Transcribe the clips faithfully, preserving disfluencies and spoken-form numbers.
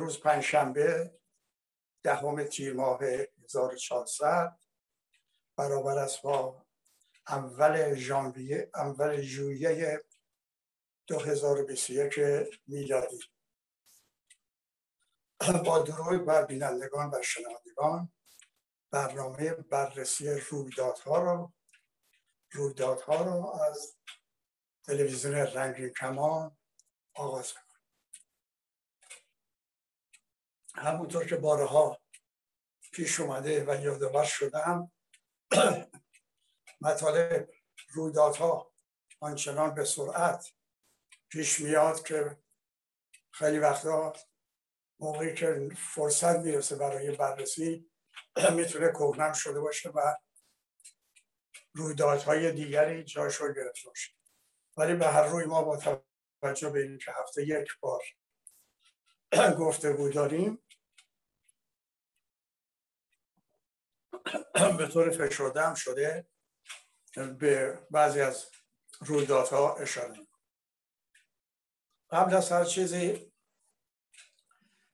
امروز پنجشنبه دهم تیر ماه هزار و چهارصد برابر است با اول ژانویه اول ژوئیه دو هزار و بیست و یک میلادی. با درود بر بینندگان و شنوندگان، برنامه بررسی رویدادها را رویدادها را از تلویزیون رنگین کمان آغاز می‌کنم. همونطور که بارها پیش اومده و یادآور شدم، مطالب رویدادها آنچنان به سرعت پیش میاد که خیلی وقتا موقعی که فرصت میرسه برای بررسی میتونه کهنه شده باشه و رویدادهای دیگری جاش رو گرفته باشه. ولی به هر روی ما با توجه به اینکه هفته یک بار گفتگو داریم، به طور فشرده هم شده به بعضی از رویدادها اشاره می‌کنم. قبل از هر چیزی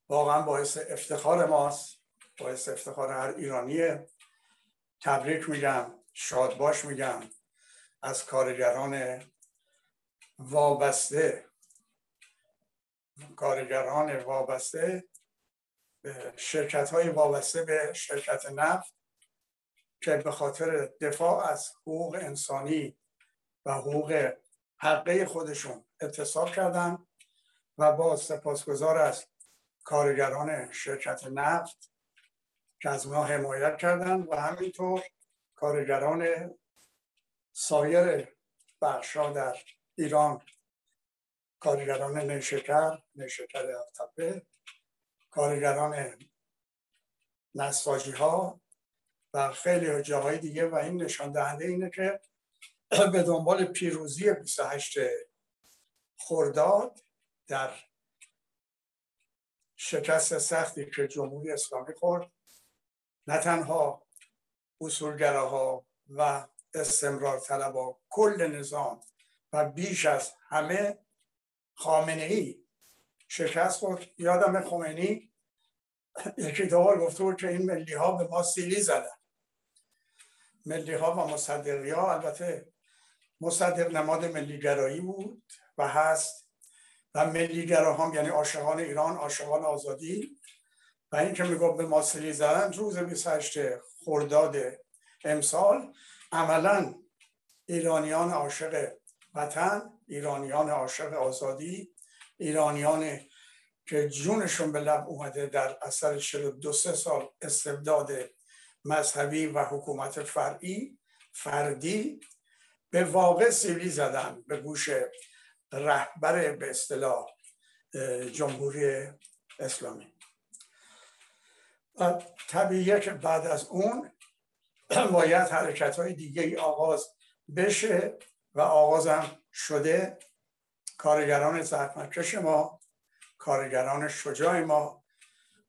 واقعا باعث افتخار ماست، باعث افتخار هر ایرانیه. تبریک میگم، شاد باش میگم از کارگران وابسته کارگران وابسته به شرکت‌های وابسته به شرکت نفت که به خاطر دفاع از حقوق انسانی و حقوق حقه خودشون اتصال کردن و با سپاسگزار از کارگران شرکت نفت که از ما حمایت کردن و همینطور کارگران سایر بخش‌ها در ایران، کارگران نیشکر، نیشکر هفت‌تپه، کارگران نساجی‌ها و خیلی جاهای دیگه، و این نشان دهنده اینه که به دنبال پیروزی بیست و هشت خرداد در شکست سختی که جمهوری اسلامی خورد، نه تنها اصولگراها و استمرار طلبها، کل نظام و بیش از همه خامنه‌ای شکست خورد. یادم خمینی یکی دو بار گفته بود که این ملی ها به ما سیلی زدن. ملی ها و مصدقی ها، البته مصدق نماد ملی گرایی بود و هست، و ملی گراها یعنی عاشقان ایران، عاشقان آزادی، و این که میگفت به ما سیلی زدن، روز بیست و هشت خرداد امسال عملا ایرانیان عاشق وطن، ایرانیان عاشق آزادی، ایرانیان که جونشون به لب اومده در اثر چهل و دو سال استبداد مذهبی و حکومت فرعی فردی، به واقع سیلی زدن به گوش رهبر به اصطلاح جمهوری اسلامی. و طبیعیه که بعد از اون باید حرکت‌های دیگه‌ای آغاز بشه و آغازم شده. کارگران زحمتکش ما، کارگران شجاع ما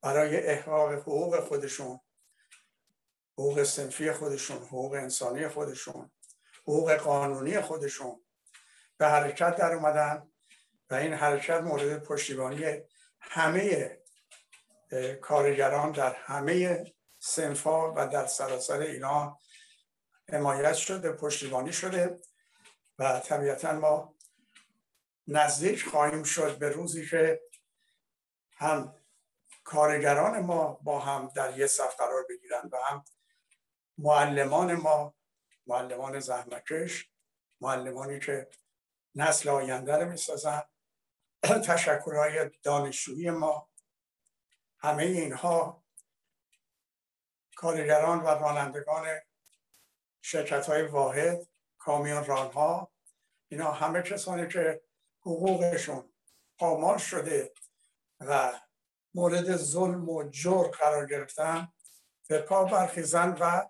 برای احقاق حقوق خودشون، حقوق صنفی خودشون، حقوق انسانی خودشون، حقوق قانونی خودشون به حرکت در اومدن و این حرکت مورد پشتیبانی همه کارگران در همه صنف‌ها و در سراسر ایران حمایت شده، پشتیبانی شده، و طبیعتاً ما نزدیک خواهیم شد به روزی که هم کارگران ما با هم در یه صف قرار بگیرن و هم معلمان ما، معلمان زحمتکش، معلمانی که نسل آینده رو میسازن، تشکل‌های دانشجویی ما، همه اینها کارگران و رانندگان شرکت‌های واحد، کامیون رانها، اینا همه کسانی که حقوقشون پامال شده و مورد ظلم و جور قرار گرفتن، به پا برخیزن و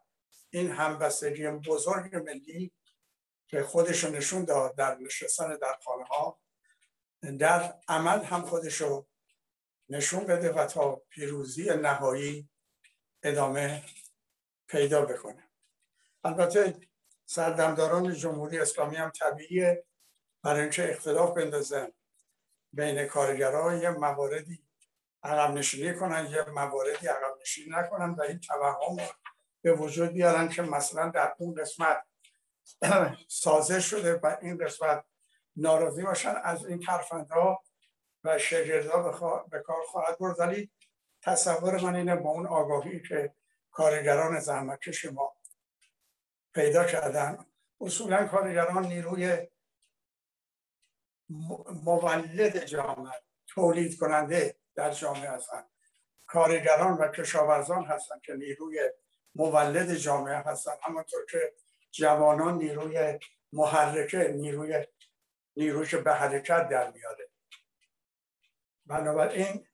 این همبستگی بزرگ ملی که خودشو نشون داد در نشستن در خانه‌ها، در عمل هم خودشو نشون بده و تا پیروزی نهایی ادامه پیدا بکنه. البته سردمداران جمهوری اسلامی هم طبیعیه، برای اینکه اختلاف بندازن بین کارگرها یه مواردی عقب نشینی کنن، یه مواردی عقب نشینی نکنن و این توهم به وجود بیارن که مثلا در اون قسمت سازش شده و این قسمت ناراضی باشن، از این ترفندها و شگردها به کار خواهد برد. ولی تصور من اینه با اون آگاهی که کارگران زحمتکش ما پیدا کردن، اصولا کارگران نیروی مولد جامعه، تولید کننده در جامعه هستند. کارگران و کشاورزان هستند که نیروی مولد جامعه هستند، همونطور که جوانان نیروی محرکه، نیروی نیروی که به حرکت در میاره. بنابراین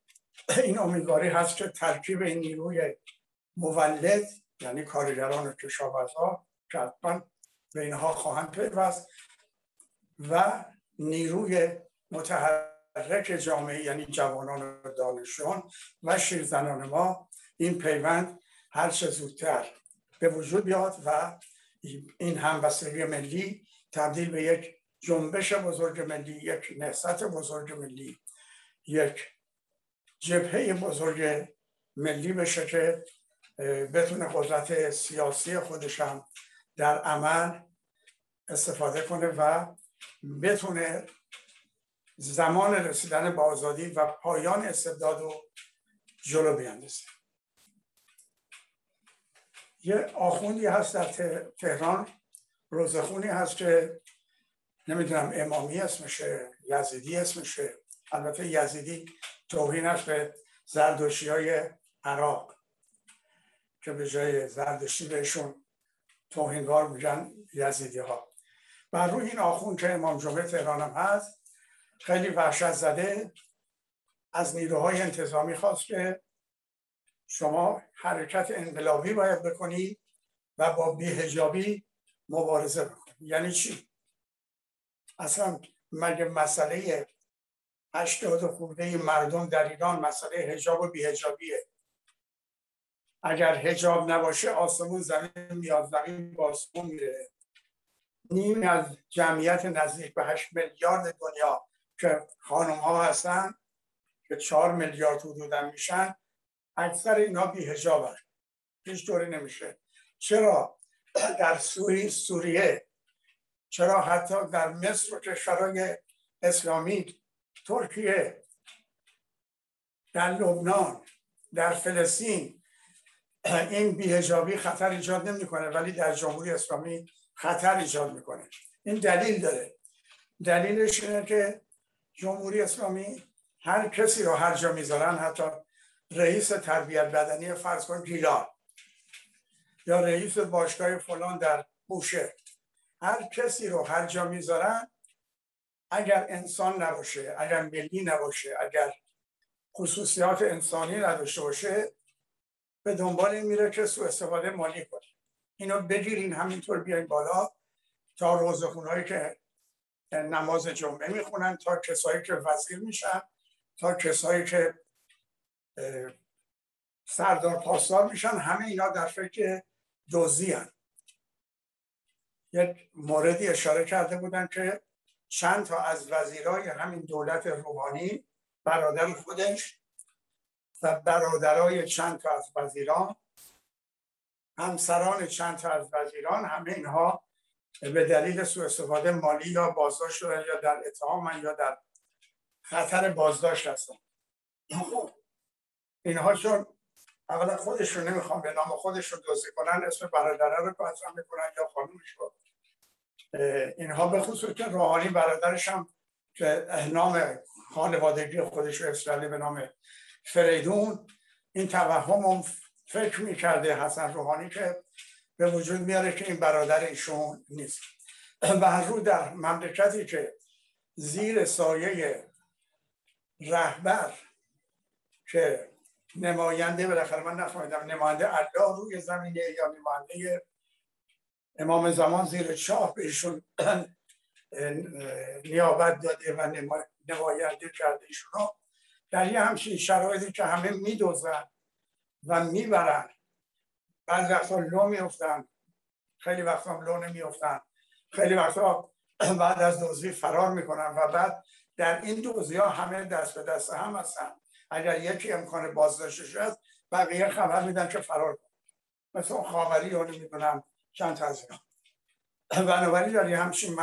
این امیدواری هست که ترکیب این نیروی مولد یعنی کارگران و کشاورزها که حتما به اینها خواهند پیوست و نیروی متحرک جامعه یعنی جوانان و دانشجویان و شیرزنان ما، این پیوند هر چه زودتر به وجود بیاد و این همبستگی ملی تبدیل به یک جنبش بزرگ ملی، یک نهضت بزرگ ملی، یک جبهه بزرگ ملی بشه که بتونه قدرت سیاسی خودش هم در عمل استفاده کنه و بتونه زمان رسیدن به آزادی و پایان استبداد رو جلو بیاندازه. یه آخوندی هست در تهران، روزخونی هست که نمیدونم امامی اسمشه، یزیدی اسمشه، البته یزیدی توهینش به زردشتی های عراق که به جای زردشتی بهشون توهینوار میگن یزیدی ها. بر روی این آخوند که امام جمعه تهران هم هست، خیلی وحشت زده از نیروهای انتظامی خواست که شما حرکت انقلابی باید بکنید و با بی‌حجابی مبارزه بکنید. یعنی چی؟ اصلا مگه مسئله هشتاد خورده مردم در ایران مسئله حجاب و بی‌حجابیه؟ اگر حجاب نباشه آسمون زمین میاد، زمین با آسمون میره. نیم از جمعیت نزدیک به هشت میلیارد دنیا که خانم ها هستن که چهار میلیارد حدودن میشن، اکثر اینا بی حجاب هستن. هیچ طوری نمیشه. چرا در سوری سوریه، چرا حتی در مصر و کشورهای اسلامی، ترکیه، در لبنان، در فلسطین این بی حجابی خطر ایجاد نمیکنه ولی در جمهوری اسلامی خطر ایجاد میکنه؟ این دلیل داره. دلیلش اینه که جمهوری اسلامی هر کسی رو هر جا میذارن، حتی رئیس تربیت بدنی فرض کن گیلان یا رئیس باشگاه فلان در بوشه، هر کسی رو هر جا میذارن، اگر انسان نباشه، اگر ملی نباشه، اگر خصوصیات انسانی نداشته باشه، به دنبال این میره که سوء استفاده مالی کنه. اینو بگیرین همینطور بیاین بالا تا روزخونهایی که نماز جمعه میخونن، تا کسایی که وزیر میشن، تا کسایی که سردار پاسدار میشن، همه اینا در فکر دزدی هستن. یک موردی اشاره کرده بودن که چند تا از وزیرای همین دولت روحانی، برادر خودش و برادرای چند تا از وزیران، همسران چند تا از وزیران، همه اینها به دلیل سوء استفاده مالی یا بازداشت شدن یا در اتهامن یا در خطر بازداشت هستن. اینها چون اولا خودشون نمیخوان به نام خودشون دزدی کنن، اسم برادره رو پترم میکنن یا خانومش رو. اینها به خصوص که روحانی برادرش هم که نام خانوادگی خودش رو حفظ کرده به نام فریدون، این توهم هم فکر میکرده حسن روحانی که به وجود میاره که این برادر ایشون نیست. و هر روز در مملکتی که زیر سایه رهبر که نماینده، بالاخره من نفهمیدم نماینده الله روی زمینه یا نماینده امام زمان زیر چاه بهشون نیابت داده و نماینده کرده ایشون رو، در یه همچین شرایطی که همه میدوزن و میبرن، بعضی وقتا لو میفتن، خیلی وقتا لو نمیفتن، خیلی وقتا بعد از دوزی فرار میکنن و بعد در این دوزی ها همه دست به دست هم هستن. اگر یکی امکان بازداشتش هست بقیه خبر میدن که فرار کنه، مثل اون خاوری یا نمیدونم چند تا از اینا. بنابراین داری همچین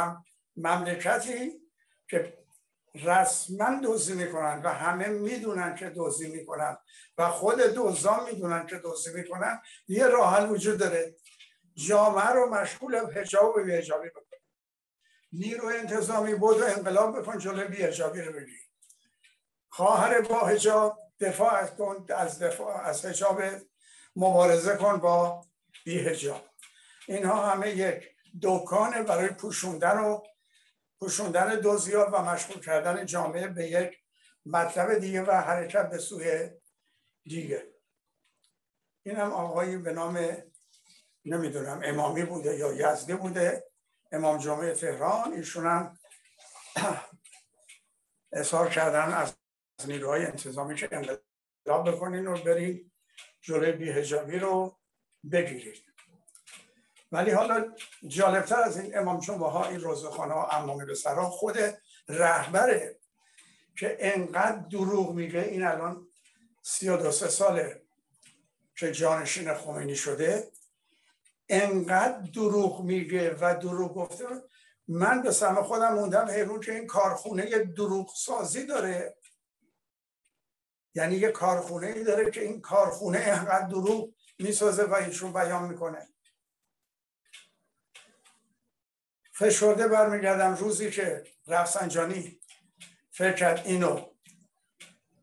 مملکتی که رسما دزدی میکنن و همه میدونن که دزدی میکنن و خود دزدان میدونن که دزدی میکنن، یه راه حل وجود داره، جامعه رو مشغول به حجاب و بی‌حجابی بکن. نیروی انتظامی بود و انقلاب بکن جلوی بی‌حجابی رو بگیری. خواهر با حجاب دفاع کن، از دفاع از حجاب مبارزه کن با بی‌حجاب. اینها همه یک دکان برای پوشوندن و پوشوندن دزدی‌ها و مشغول کردن جامعه به یک مطلب دیگه و حرکت به سوی دیگه. اینم آقایی به نام نمیدونم امامی بوده یا یزدی بوده، امام جمعه تهران، ایشون هم اصرار کردن از نیروهای انتظامی که انقلاب بکنین و برید جلوی بی‌حجابی رو بگیرید. ولی حالا جالبتر از این امام جمعه ها، این روزخانه ها، امامی به سرها، خود رهبره که انقدر دروغ میگه. این الان سی و دو سه ساله که جانشین خمینی شده، انقدر دروغ میگه و دروغ گفته. من به سهم خودم موندم حیرون که این کارخونه یه دروغ سازی داره، یعنی یه کارخونه داره که این کارخونه انقدر دروغ میسازه و ایشون بیان میکنه. فشرده برمیگردم روزی که رفسنجانی فکر کرد اینو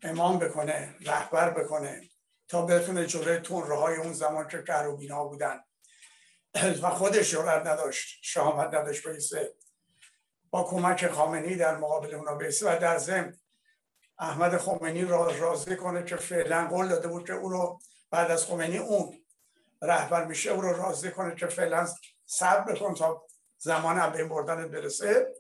امام بکنه، رهبر بکنه، تا بتونه جلوی تندروهای اون زمان که کروبینا بودن و خودش جرأت نداشت، شهامت نداشت بایسته، با کمک خامنه‌ای در مقابل اونا بایسته و در ضمن احمد خمینی را راضی کنه که فعلا قول داده بود که او رو بعد از خمینی اون رهبر میشه، او رو راضی کنه که فعلا صبر کن تا زمان از بین بردن برسه.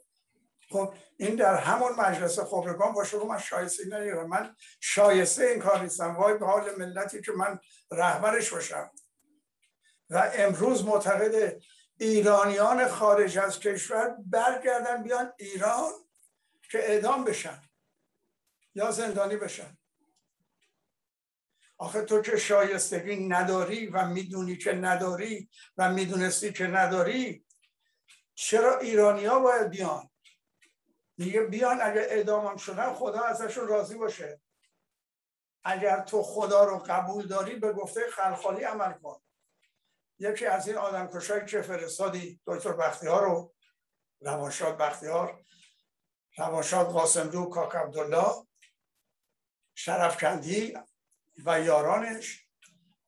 خب این در همون مجلس خبرگان باشه. من شایسته نیستم، من شایسته این کار نیستم، وای به حال ملتی که من رهبرش باشم. و امروز معتقد ایرانیان خارج از کشور برگردن بیان ایران که اعدام بشن یا زندانی بشن. آخه تو که شایستگی نداری و میدونی که نداری و میدونستی که نداری، چرا ایرانی‌ها باید بیان؟ دیگه بیان، اگر اعدامم شدن خدا ازشون راضی باشه. اگر تو خدا رو قبول داری به گفته خلخالی عمل کن. یکی از این آدمکشایی که فرستادی دکتر بختیار رو، روانشاد بختیار، روانشاد قاسملو، کاک عبدالله، شرفکندی و یارانش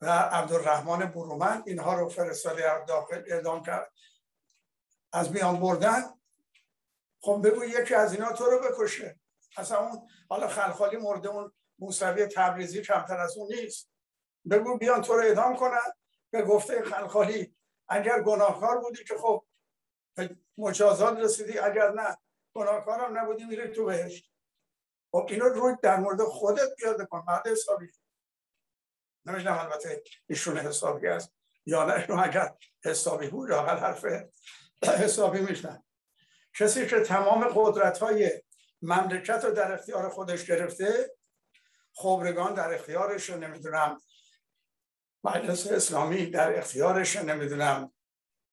و عبدالرحمن برومند، اینها رو فرستادی داخل اعدام کرد، از میان بردن. خب بگو یکی از اینا تو رو بکشه. اصلا اون حالا خلخالی مرده، اون موسوی تبریزی کمتر از اون نیست. بگو بیان تو رو اعدام کنن. به گفته خلخالی اگر گناهکار بودی که خب مجازات رسیدی، اگر نه گناهکارم نبودی میره تو بهشت. خب اینو روی در مورد خودت بیاده کن. مرد حسابی، نمیدونم البته ایشون حسابی هست یا نه، ایشون اگر حسابی بود یا حرف حسابی میشنن. کسی که تمام قدرت‌های مملکت رو در اختیار خودش گرفته، خبرگان در اختیارش، نمیدونم مجلس اسلامی در اختیارش، نمیدونم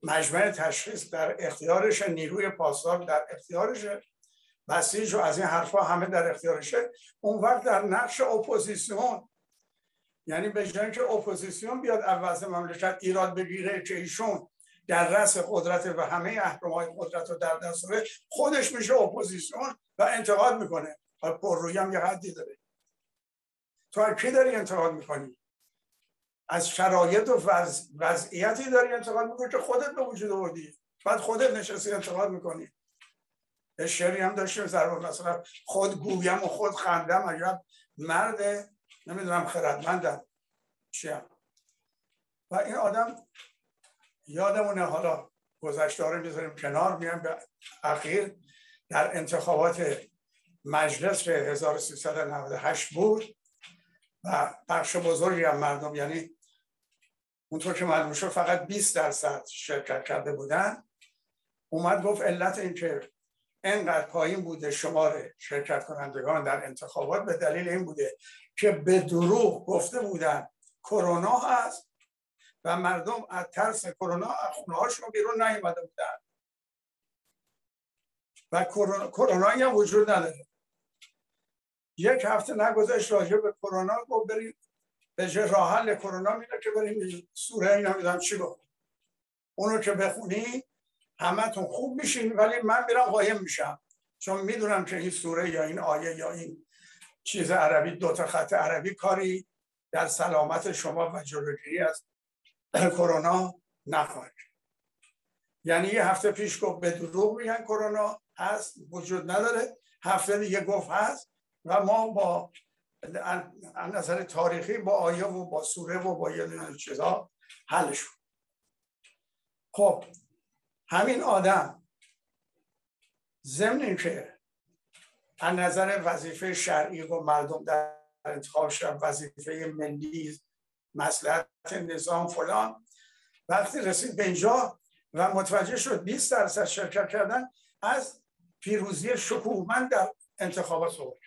مجمع تشخیص در اختیارش، نیروی پاسدار در اختیارش، بسیج و از این حرفا همه در اختیارشه. اون وقت در نقش اپوزیسیون، یعنی به جای اینکه اپوزیسیون بیاد عوض مملکت ایراد بگیره که ایشون در رأس قدرت و همه اهرم‌های قدرت رو در دست داره، خودش میشه اپوزیسیون و انتقاد میکنه. پررویی هم یه حدی داره. تو از کی داری انتقاد میکنی؟ از شرایط و وضع... وضعیتی داری انتقاد میکنی که خودت به وجود آوردی، بعد خودت نشستی انتقاد میکنی. یه شعری هم داشتیم ضرب مثلا، خود گویم و خود خندم، عجب مرد نمیدونم خردمندم چیم. و این آدم یادمونه، حالا گذشته‌ها رو میذاریم کنار، میام به اخیر در انتخابات مجلس که هزار و سیصد و نود و هشت بود و بخش بزرگی از مردم، یعنی اونطور که معلوم شد فقط بیست درصد شرکت کرده بودن، اومد گفت علت این که اینقدر پایین بوده شمار شرکت کنندگان در انتخابات به دلیل این بوده که به دروغ گفته بودن کرونا هست و مردم از ترس کرونا از خونه‌هاشون بیرون نیامده بودن و کرونا هم وجود نداره. یک هفته نگذشت راجع به کرونا گفت بریم به جای راه حل کرونا میره که بریم سوره نمیدونم چی گفت. اونو که بخونی همتون خوب میشین ولی من میرم قایم میشم چون میدونم که این سوره یا این آیه یا این چیز عربی دو تا خط عربی کاری در سلامت شما و جلوگیری از کرونا نخواهد. یعنی یه هفته پیش گفت به دروغ میگن کرونا هست وجود نداره، هفته دیگه گفت هست و ما با از نظر تاریخی با آیه و با سوره و با یه چیزا حلش بود. خب همین آدم ضمن اینکه از نظر وظیفه شرعی و مردم در انتخاب شدن وظیفه ملی مصلحت نظام فلان، وقتی رسید به اینجا و متوجه شد بیست درصد شرکت کردن از پیروزی شکوهمند در انتخابات صحبت.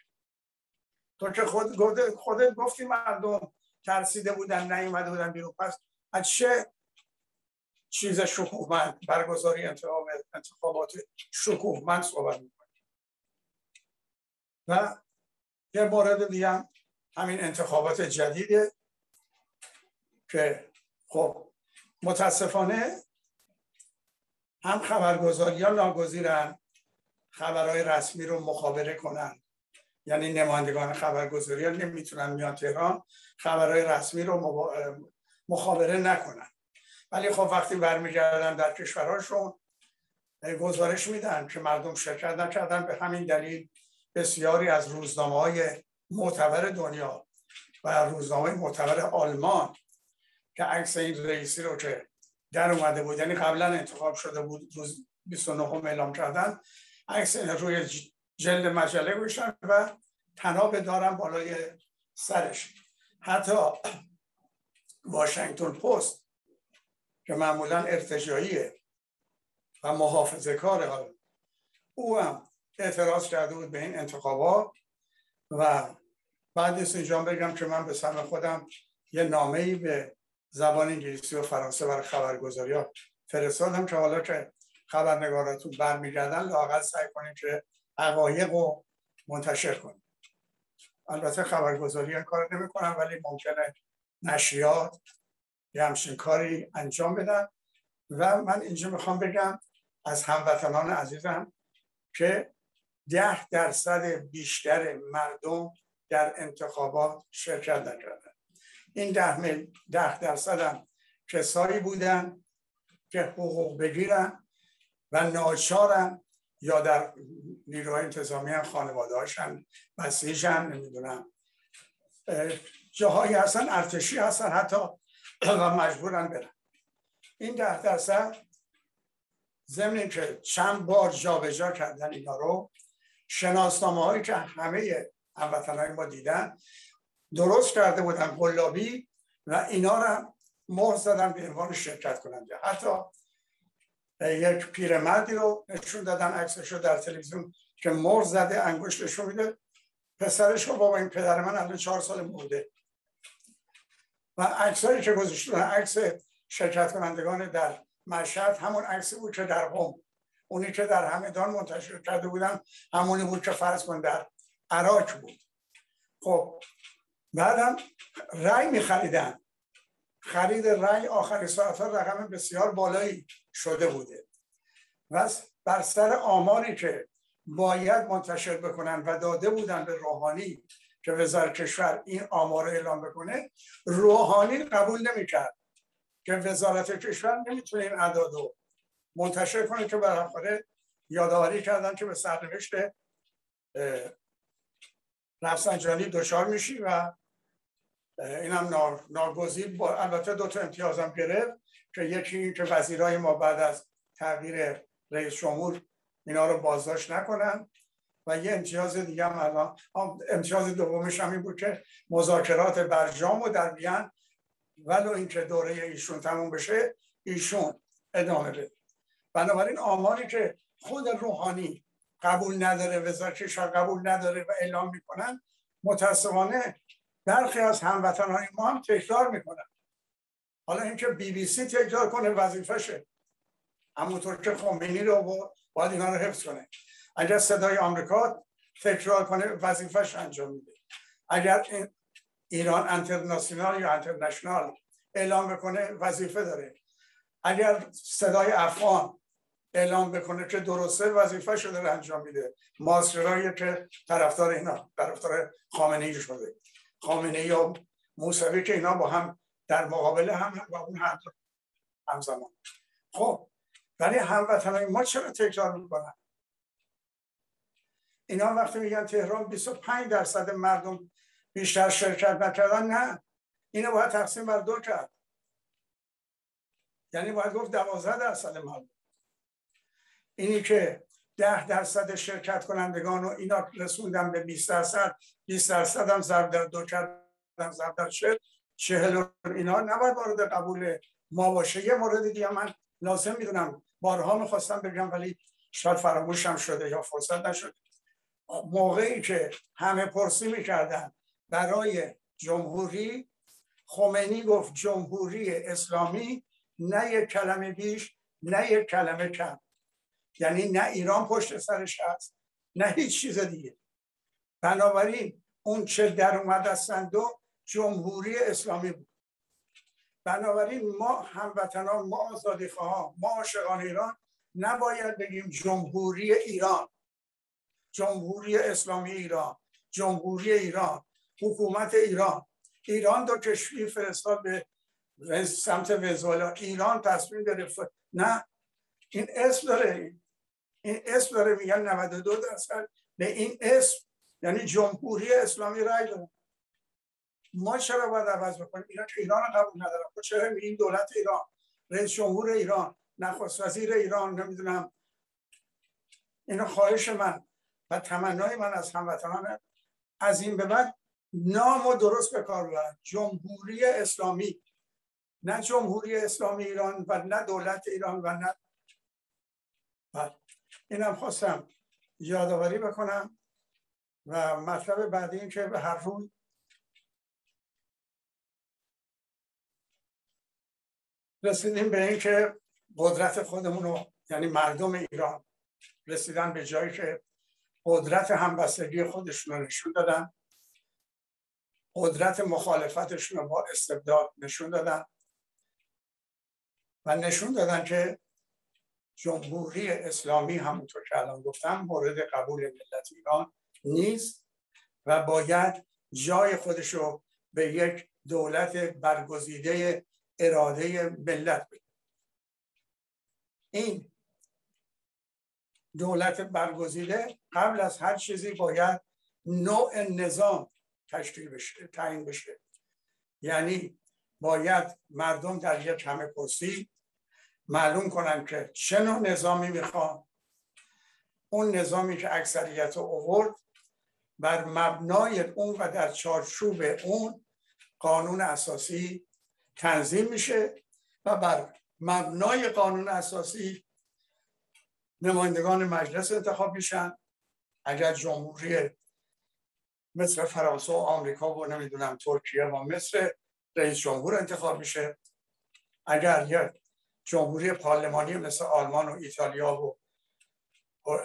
تو که خود خودت گفتی مردم ترسیده بودن نیومده بودن بیرون، پس از چه چیز شکوهمند برگزاری انتخابات شکوهمند صحبت میکنیم؟ و یه مورد دیگه همین انتخابات جدیده که خب متاسفانه هم خبرگزاری ها ناگزیرن خبرهای رسمی رو مخابره کنن، یعنی نمایندگان خبرگزاری ها نمیتونن میان تهران خبرهای رسمی رو مخابره نکنن، ولی خب وقتی برمیگردن در کشورهاشون گزارش میدن که مردم شرکت نکردن. به همین دلیل بسیاری از روزنامه‌های معتبر دنیا و روزنامه معتبر آلمان که عکس این رئیسی رو که در اومده بود، یعنی قبلا انتخاب شده بود، روز بیست و نه اعلام کردن، عکس روی جلد مجله گذاشتن و طناب دارن بالای سرش. حتی واشنگتن پست که معمولا ارتجاعیه و محافظه کاره، او هم اعتراض کرده بود به این انتخابات. و بعد از اینجا بگم که من به سهم خودم یه نامه‌ای به زبان انگلیسی و فرانسه برای خبرگزاری ها فرستادم که حالا که خبرنگاراتون برمیگردن لااقل سعی کنید که حقایق رو منتشر کنید. البته خبرگزاری ها کار نمی‌کنن ولی ممکنه نشریات یه همچین کاری انجام بدن. و من اینجا میخوام بگم از هموطنان عزیزم که ده درصد بیشتر مردم در انتخابات شرکت نکردند. این ده, ده درصد هم کسایی بودن که حقوق بگیرن و ناچارن یا در نیروهای انتظامی هم خانواده هاشن بسیج هم نمیدونم جاهایی هستن ارتشی هستن حتی و مجبورن برن. این ده درصد ضمن که چند بار جابجا کردن اینا رو، شناسنامه هایی که همه هموطنان ما دیدن درست کرده بودن قلابی و اینا را مهر زدن به عنوان شرکت کننده. حتی یک پیرمردی رو نشون دادن عکسش رو در تلویزیون که مهر زده انگشتش رو میده پسرش رو، بابا این پدر من الان چهار سال مرده. و عکسایی که گذاشتن عکس شرکت کنندگان در مشهد همون عکسی بود که در قم، اونی که در همدان منتشر کرده بودن همونی بود که فرض کن در عراق بود. خب بعدم رای می خریدن، خرید رای آخر ساعت ها رقم بسیار بالایی شده بوده و بر سر آماری که باید منتشر بکنن و داده بودن به روحانی که وزارت کشور این آمار رو اعلام بکنه، روحانی قبول نمی کرد که وزارت کشور نمیتونه این اعداد رو منتشر کنه، که بالاخره یادآوری کردن که به سرنوشت رفسنجانی دچار میشی و اینم ناگزیر. البته دو تا امتیازم گرفت که یکی این که وزیرای ما بعد از تغییر رئیس جمهور اینا رو بازداشت نکنن و یه امتیاز دیگه هم الان امتیاز دومش هم این بود که مذاکرات برجام رو در بیان ولو اینکه دوره ایشون تموم بشه ایشون ادامه بده. بنابراین آماری که خود روحانی قبول نداره، وزارت کشور قبول نداره و اعلام میکنن، متاسفانه برخی از هموطنهای ما هم تکرار میکنن. حالا اینکه بی بی سی تکرار کنه وظیفشه، همونطور که خمینی رو باید اینا رو حفظ کنه. اگر صدای آمریکا تکرار کنه وظیفش انجام میده. اگر این ایران انترناسیونال یا انترنشنال اعلام بکنه وظیفه داره. اگر صدای افغان اعلام بکنه که درسته وظیفه شده رو انجام میده. ماسرایی که طرفدار اینا، طرفدار خامنه‌ای شده، خامنه‌ای یا موسوی که اینا با هم در مقابله هم با اون هم همزمان. خب ولی هموطنان ما چرا تکرار میکنن؟ اینا وقتی میگن تهران بیست و پنج درصد مردم بیشتر شرکت نکردن، نه، اینو باید تقسیم بر دو کرد. یعنی باید گفت دوازده درصد مردم. اینی که ده درصد شرکت کنندگان و اینا رسوندن به بیست درصد، بیست درصد هم ضرب در دو کردن، ضرب در چهل، چهل اینا نباید وارد قبول ما باشه. یه مورد دیگه من لازم میدونم، بارها میخواستم بگم ولی شاید فراموشم شده یا فرصت نشده. موقعی که همه پرسی میکردن برای جمهوری، خمینی گفت جمهوری اسلامی، نه یک کلمه بیش نه یک کلمه کم. یعنی نه ایران پشت سرش هست نه هیچ چیز دیگه. بنابراین اون چه در اومد از صندوق جمهوری اسلامی بود. بنابراین ما هموطنان، ما آزادیخواها، ما عاشقان ایران نباید بگیم جمهوری ایران، جمهوری اسلامی ایران، جمهوری ایران، حکومت ایران. ایران دو کشوری فرستاد به سمت ونزوئلا، ایران تصمیم گرفت. نه، این اسم داره، این اسم داره. میگن نود و دو درصد به این اسم یعنی جمهوری اسلامی رای دادن. ما چرا باید عوض بکنیم؟ اینا که ایران رو قبول ندارن. خب چرا میگیم دولت ایران، رئیس جمهور ایران، نخست وزیر ایران، نمیدونم. اینو خواهش من و تمنای من از هموطنان، از این به بعد نامو درست به کار ببرن، جمهوری اسلامی، نه جمهوری اسلامی ایران و نه دولت ایران و نه. اینم خواستم یادآوری بکنم. و مطلب بعدی این که به هر روی رسیدیم به این که قدرت خودمون رو، یعنی مردم ایران رسیدن به جایی که قدرت همبستگی خودشون رو نشون دادن، قدرت مخالفتشون رو با استبداد نشون دادن و نشون دادن که جمهوری اسلامی همونطور که الان گفتم مورد قبول ملت ایران نیست و باید جای خودش رو به یک دولت برگزیده اراده ملت بده. این دولت برگزیده قبل از هر چیزی باید نوع نظام تشکیل بشه، تعیین بشه. یعنی باید مردم در یک همه‌پرسی معلوم کنن که چه نوع نظامی میخوان. اون نظامی که اکثریت رو آورد بر مبنای اون و در چارچوب اون قانون اساسی تنظیم میشه و بر مبنای قانون اساسی نمایندگان مجلس انتخاب میشن. اگر جمهوری مثل فرانسه و آمریکا و نمیدونم ترکیه و مصر رئیس جمهور انتخاب میشه. اگر یک جمهوری پارلمانی مثل آلمان و ایتالیا و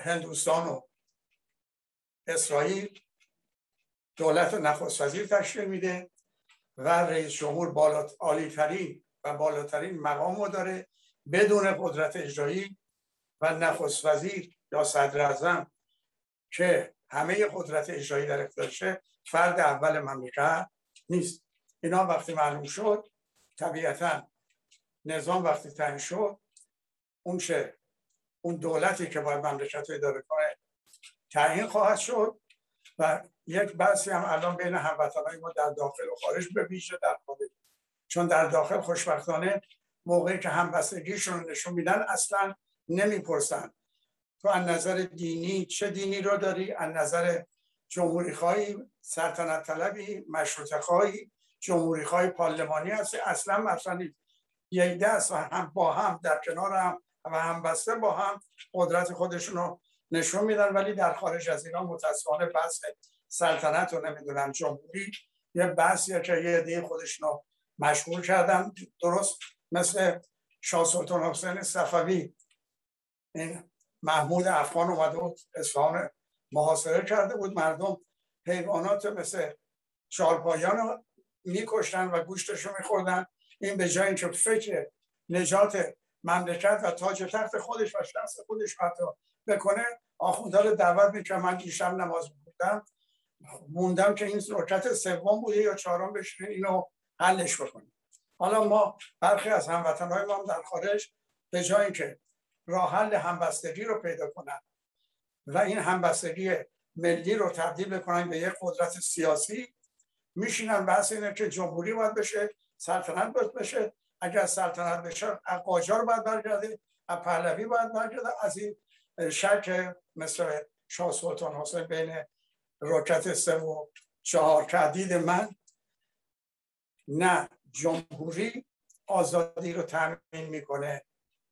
هندوستان و اسرائیل، دولت نخست وزیر تشکیل میده و رئیس جمهور بالات عالی‌ترین و بالاترین مقام رو داره بدون قدرت اجرایی و نخست وزیر یا صدر اعظم که همه قدرت اجرایی در اختیارشه فرد اول مملکت نیست. اینا وقتی معلوم شد، طبیعتاً نظام وقتی تعیین شد، اون چه اون دولتی که باید مملکت رو اداره کنه تعیین خواهد شد. و یک بحثی هم الان بین هموطنان ما در داخل و خارج، به ویژه در خارج، چون در داخل خوشبختانه موقعی که همبستگیشون نشون میدن اصلا نمیپرسن تو از نظر دینی چه دینی رو داری، از نظر جمهوری خواهی، سلطنت طلبی، مشروطه خواهی، جمهوری خواهی، پارلمانی هستی، اصلا مثلا یک دست و هم با هم در کنار هم و همبسته با هم قدرت خودشون رو نشون میدن، ولی در خارج از ایران متاسفانه بحث سلطنت رو نمیدونن جمهوری یه بحثیه که یه عده خودشون رو مشغول کردن، درست مثل شاه سلطان حسین صفوی. این محمود افغان اومده بود اصفهان محاصره کرده بود، مردم حیوانات مثل چهارپایان رو میکشتن و گوشتش رو میخوردن. این به جای اینکه فکر نجات مملکت و تاج تخت خودش و شخص خودش حتی بکنه، آخوندا رو دعوت میکنه. من دیشب نماز بودم موندم که این رکعت سوم بوده یا چهارم بشه، اینو حلش بکنیم. حالا ما برخی از هموطن‌های ما هم در خارج به جای اینکه راه حل همبستگی رو پیدا کنن و این همبستگی ملی رو تبدیل بکنن به یک قدرت سیاسی، میشینن بحث اینه که جمهوری باید بشه، سلطنت باید بشه، اگر سلطنت بشه قاجار باید برگرده، پهلوی باید برگرده. از این شک مثل شاه سلطان حسین بین رکعت سه و چهار تهدید من نه جمهوری آزادی رو تامین میکنه،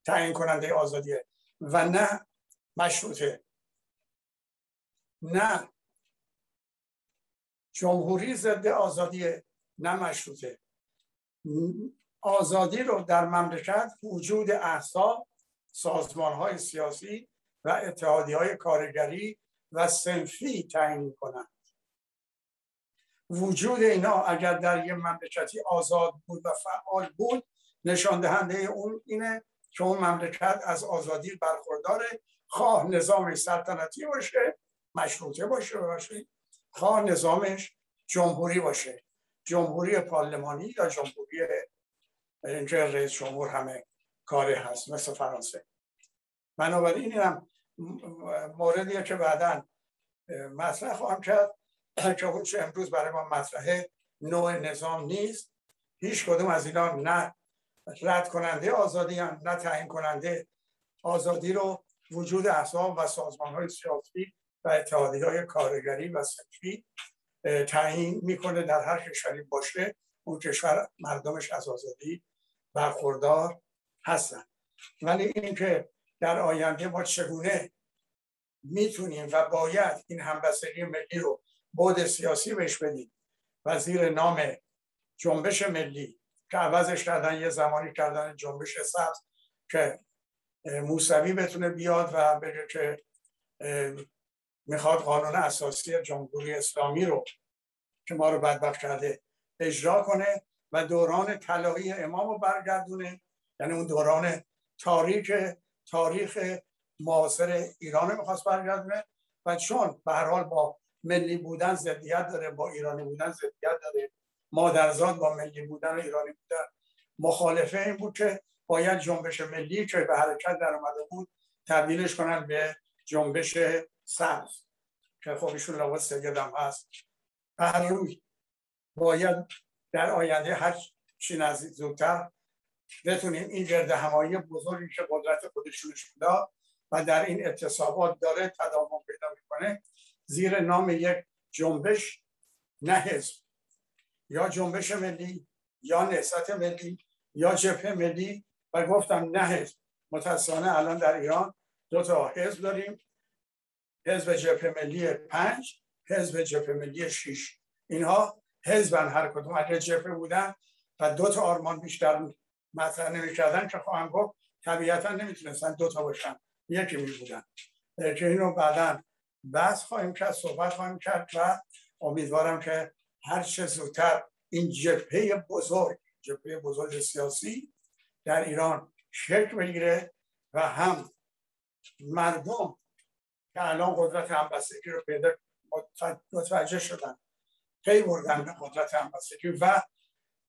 تعیین کننده آزادیه، و نه مشروطه. نه جمهوری ضد آزادیه، نه مشروطه. آزادی رو در مملکت وجود احزاب، سازمان‌های سیاسی و اتحادیه‌های کارگری و صنفی تعیین می‌کنند. وجود اینا اگر در یک مملکتی آزاد بود و فعال بود، نشان دهنده اون اینه که اون مملکت از آزادی برخورداره، خواه نظامش سلطنتی باشه، مشروطه باشه باشه، خواه نظامش جمهوری باشه، جمهوری پارلمانی یا جمهوری اینجا رئیس جمهور همه کاره هست مثل فرانسه. بنابراین این هم موردیه که بعدا مطرح خواهم کرد که هرچی امروز برای ما مطرحه نوع نظام نیست. هیچ کدوم از اینا نه رد کننده آزادی هم نه تعیین کننده آزادی رو وجود احزاب و سازمان‌های سیاسی و اتحادیه‌های کارگری و صنفی تعیین میکنه. در هر کشوری باشه اون کشور مردمش از آزادی برخوردار هستن. ولی اینکه در آینده ما چگونه میتونیم و باید این همبستگی ملی رو بعد سیاسی بهش بدیم و زیر نام جنبش ملی که عوضش کردن یه زمانی کردن جنبش سبز که موسوی بتونه بیاد و بگه که میخواد قانون اساسی جمهوری اسلامی رو که ما رو بدبخت کرده اجرا کنه و دوران طلایی امام رو برگردونه، یعنی اون دوران تاریخ تاریخ معاصر ایران رو میخواست برگردونه. و چون به هر حال با ملی بودن ضدیت داره، با ایرانی بودن ضدیت داره، مادرزاد با ملی بودن و ایرانی بودن مخالفه، این بود که باید جنبش ملی که به حرکت در اومده بود تبدیلش کنن به جنبش سبز که خب ایشون لابد سید هم هست. هر روی باید در آینده هر چی نزدیک زودتر بتونیم این گرد همایی بزرگی که قدرت خودشونش بودا و در این اتصابات داره تداوم پیدا میکنه زیر نام یک جنبش، نه حزب، یا جنبش ملی یا نهضت ملی یا جبهه ملی. و گفتم نه حزب. متاسفانه الان در ایران دو تا حزب داریم، حزب جبهه ملی پنج، حزب جبهه ملی شش. اینها حزبن هر کدوم، اگر جبهه بودن و دو تا آرمان بیشتر مطرح نمی‌کردن که خواهم گفت طبیعتا نمیتونستن دو تا باشن، یکی می بودن. که اینو بعداً بس خواهیم کرد، صحبت خواهیم کرد و امیدوارم که هر چه زودتر این جبهه بزرگ جبهه بزرگ سیاسی در ایران شکل بگیره و هم مردم که الان قدرت همبستگی رو پیدا متوجه شدن، پی بردن به قدرت همبستگی و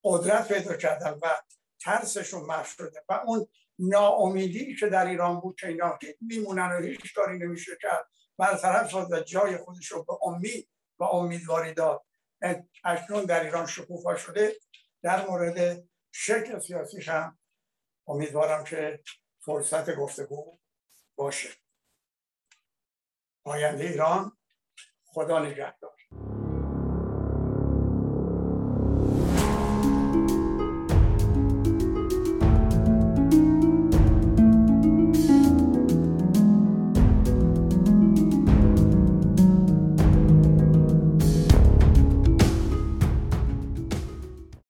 قدرت پیدا کردن و ترسشون محو شده و اون ناامیدی که در ایران بود که اینا میمونن و هیچ کاری نمیشه کرد برطرف شد و جای خودش رو به امید و امیدواری داد، اکنون در ایران شکوفا شده. در مورد شکل سیاسیش هم امیدوارم که فرصت گفتگو باشه. آینده ایران. خدا نگهدار.